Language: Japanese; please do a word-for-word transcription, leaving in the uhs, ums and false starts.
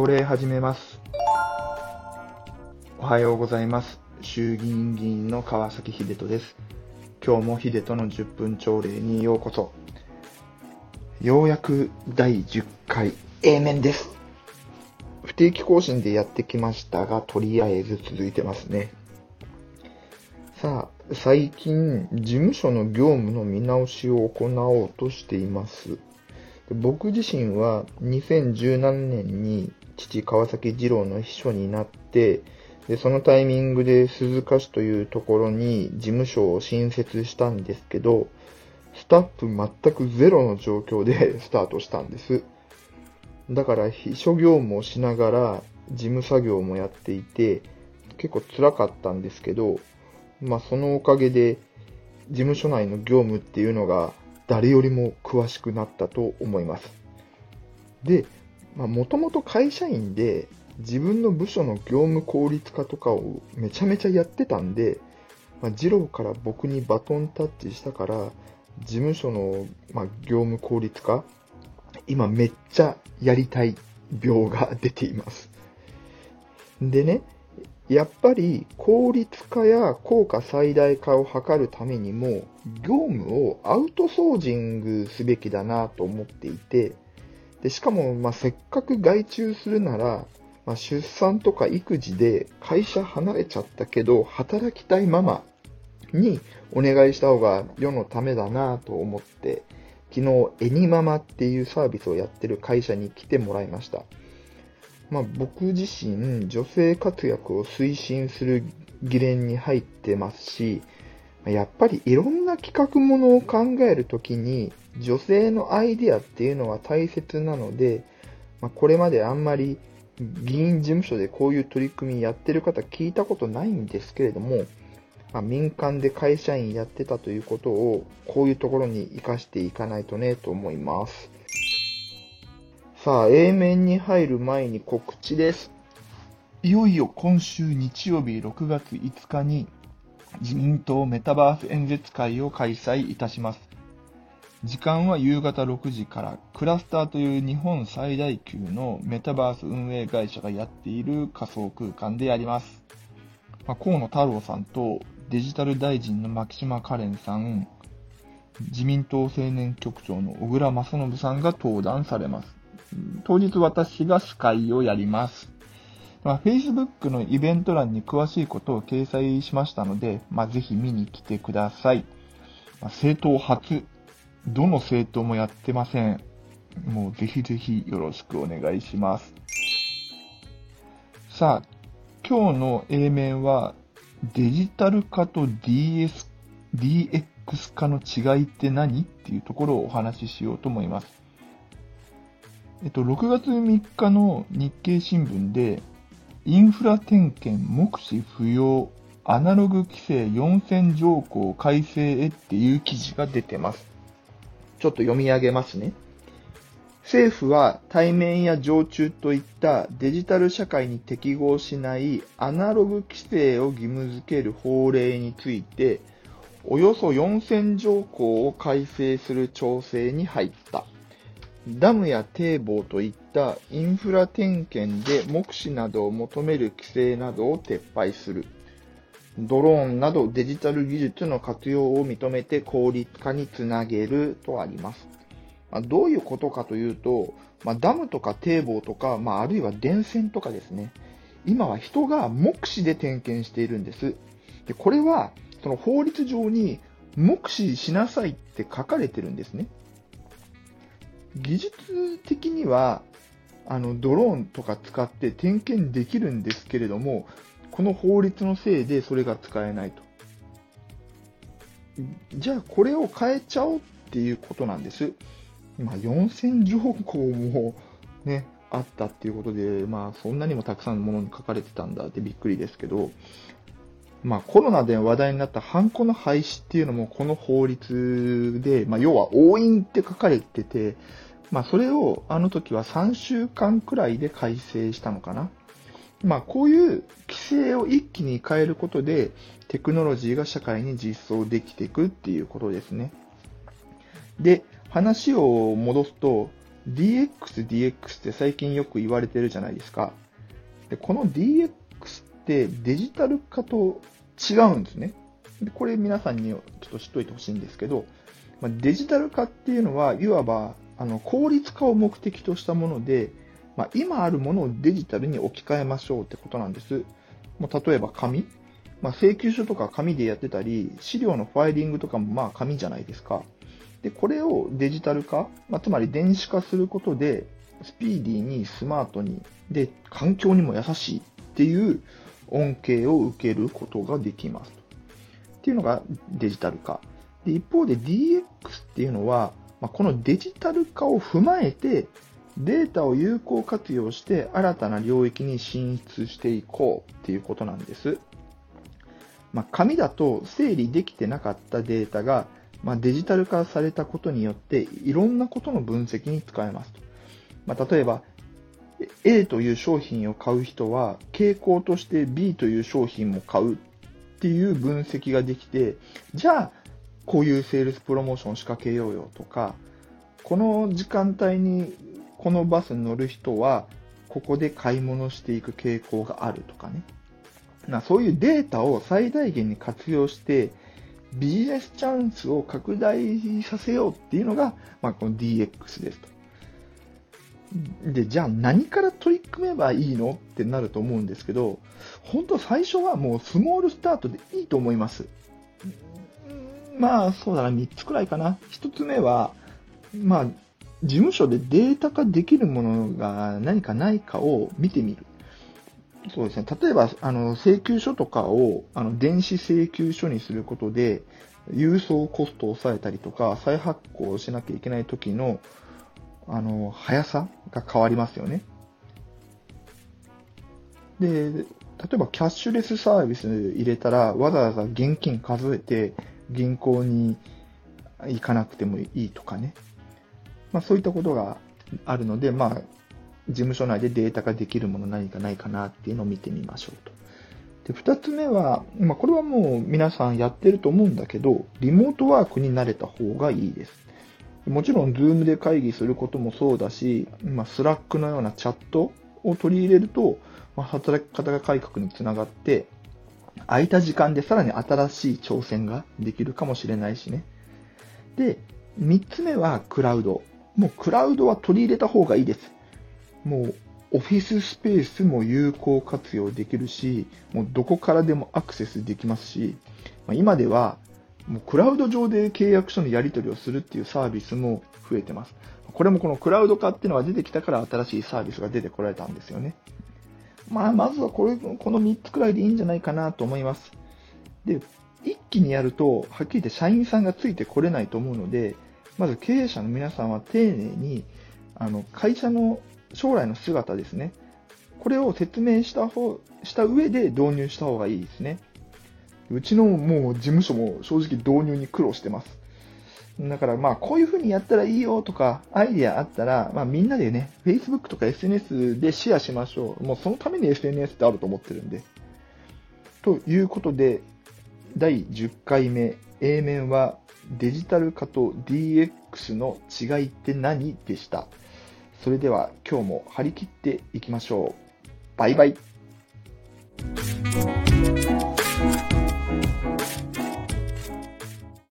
朝礼始めます。おはようございます。衆議院議員の川崎秀人です。今日も秀人のじゅっぷん朝礼にようこそ。ようやくだいじゅっかい A 面です。不定期更新でやってきましたが、とりあえず続いてますね。さあ、最近事務所の業務の見直しを行おうとしています。僕自身はにせんじゅうななねんに父川崎二郎の秘書になって、でそのタイミングで鈴鹿市というところに事務所を新設したんですけど、スタッフ全くゼロの状況でスタートしたんです。だから秘書業務をしながら事務作業もやっていて、結構辛かったんですけど、まあそのおかげで事務所内の業務っていうのが誰よりも詳しくなったと思います。で、もともと会社員で自分の部署の業務効率化とかをめちゃめちゃやってたんで、まあ、二郎から僕にバトンタッチしたから事務所の、まあ、業務効率化今めっちゃやりたい病が出ています。でね、やっぱり効率化や効果最大化を図るためにも業務をアウトソーシングすべきだなと思っていて、でしかもまあせっかく外注するなら、まあ、出産とか育児で会社離れちゃったけど働きたいママにお願いした方が世のためだなと思って、昨日エニママっていうサービスをやってる会社に来てもらいました。まあ、僕自身女性活躍を推進する議連に入ってますし、やっぱりいろんな企画ものを考えるときに女性のアイデアっていうのは大切なので、まあ、これまであんまり議員事務所でこういう取り組みやってる方聞いたことないんですけれども、まあ、民間で会社員やってたということをこういうところに活かしていかないとねと思います。さあ、A 面に入る前に告知です。いよいよ今週日曜日ろくがついつかに自民党メタバース演説会を開催いたします。時間は夕方ろくじからクラスターという日本最大級のメタバース運営会社がやっている仮想空間でやります。まあ、河野太郎さんとデジタル大臣の牧島かれんさん、自民党青年局長の小倉正信さんが登壇されます。当日私が司会をやります。まあ、Facebook のイベント欄に詳しいことを掲載しましたので、まあ、ぜひ見に来てください。まあ、政党初、どの政党もやってません。もうぜひぜひよろしくお願いします。さあ、今日の A 面はデジタル化と ディーエス、ディーエックス 化の違いって何っていうところをお話ししようと思います。えっと、ろくがつみっかの日経新聞で、インフラ点検目視不要、アナログ規制よんせんじょうこう改正へっていう記事が出てます。ちょっと読み上げますね。政府は対面や常駐といったデジタル社会に適合しないアナログ規制を義務付ける法令について、およそよんせんじょうこうを改正する調整に入った。ダムや堤防といったインフラ点検で目視などを求める規制などを撤廃する。ドローンなどデジタル技術の活用を認めて効率化につなげるとあります。まあ、どういうことかというと、まあ、ダムとか堤防とか、まあ、あるいは電線とかですね。今は人が目視で点検しているんです。で、これはその法律上に目視しなさいって書かれてるんですね。技術的にはあのドローンとか使って点検できるんですけれども、この法律のせいでそれが使えないと。じゃあこれを変えちゃおうっていうことなんです。まあ、よんせんじょうこうも、ね、あったっていうことで、まあ、そんなにもたくさんのものに書かれてたんだってびっくりですけど、まあ、コロナで話題になったハンコの廃止っていうのもこの法律で、まあ、要は押印って書かれてて、まあ、それをあの時はさんしゅうかんくらいで改正したのかな。まあ、こういう規制を一気に変えることでテクノロジーが社会に実装できていくっていうことですね。で、話を戻すとディーエックス、ディーエックス って最近よく言われてるじゃないですか。で、この ディーエックス ってデジタル化と違うんですね。で、これ皆さんにちょっと知っといてほしいんですけど、まあ、デジタル化っていうのは、いわばあの効率化を目的としたもので、まあ、今あるものをデジタルに置き換えましょうってことなんです。もう例えば紙、まあ、請求書とか紙でやってたり、資料のファイリングとかもまあ紙じゃないですか。で、これをデジタル化、まあ、つまり電子化することで、スピーディーにスマートに、で、環境にも優しいっていう恩恵を受けることができます。っていうのがデジタル化。で、一方で ディーエックス っていうのは、まあ、このデジタル化を踏まえて、データを有効活用して新たな領域に進出していこうっていうことなんです。まあ、紙だと整理できてなかったデータが、まあ、デジタル化されたことによっていろんなことの分析に使えますと。まあ、例えば A という商品を買う人は傾向として B という商品も買うっていう分析ができて、じゃあこういうセールスプロモーションを仕掛けようよとか、この時間帯にこのバスに乗る人はここで買い物していく傾向があるとかね。まあ、そういうデータを最大限に活用してビジネスチャンスを拡大させようっていうのが、まあ、この ディーエックス ですと。で、じゃあ何から取り組めばいいのってなると思うんですけど、本当最初はもうスモールスタートでいいと思います。まあそうだな、みっつくらいかな。ひとつめは、まあ事務所でデータ化できるものが何かないかを見てみる。そうですね。例えば、あの、請求書とかを、あの、電子請求書にすることで、郵送コストを抑えたりとか、再発行しなきゃいけない時の、あの、速さが変わりますよね。で、例えば、キャッシュレスサービス入れたら、わざわざ現金数えて、銀行に行かなくてもいいとかね。まあ、そういったことがあるので、まあ、事務所内でデータができるもの何かないかなっていうのを見てみましょうと。で、二つ目は、まあ、これはもう皆さんやってると思うんだけど、リモートワークに慣れた方がいいです。もちろん、ズームで会議することもそうだし、まあ、スラックのようなチャットを取り入れると、まあ、働き方改革につながって、空いた時間でさらに新しい挑戦ができるかもしれないしね。で、三つ目はクラウド。もうクラウドは取り入れた方がいいです。もうオフィススペースも有効活用できるし、もうどこからでもアクセスできますし、まあ、今ではもうクラウド上で契約書のやり取りをするっていうサービスも増えてます。これもこのクラウド化っていうのが出てきたから新しいサービスが出てこられたんですよね。まあまずはこれこのみっつくらいでいいんじゃないかなと思います。で、一気にやるとはっきり言って社員さんがついてこれないと思うので、まず経営者の皆さんは丁寧にあの会社の将来の姿ですね。これを説明した方、した上で導入した方がいいですね。うちのもう事務所も正直導入に苦労してます。だからまあこういう風にやったらいいよとかアイディアあったら、まあみんなでね、Facebook とか エスエヌエス でシェアしましょう。もうそのために エスエヌエス ってあると思ってるんで。ということで、だいじゅっかいめ、A 面はデジタル化と ディーエックス の違いって何でした。それでは今日も張り切っていきましょう。バイバイ。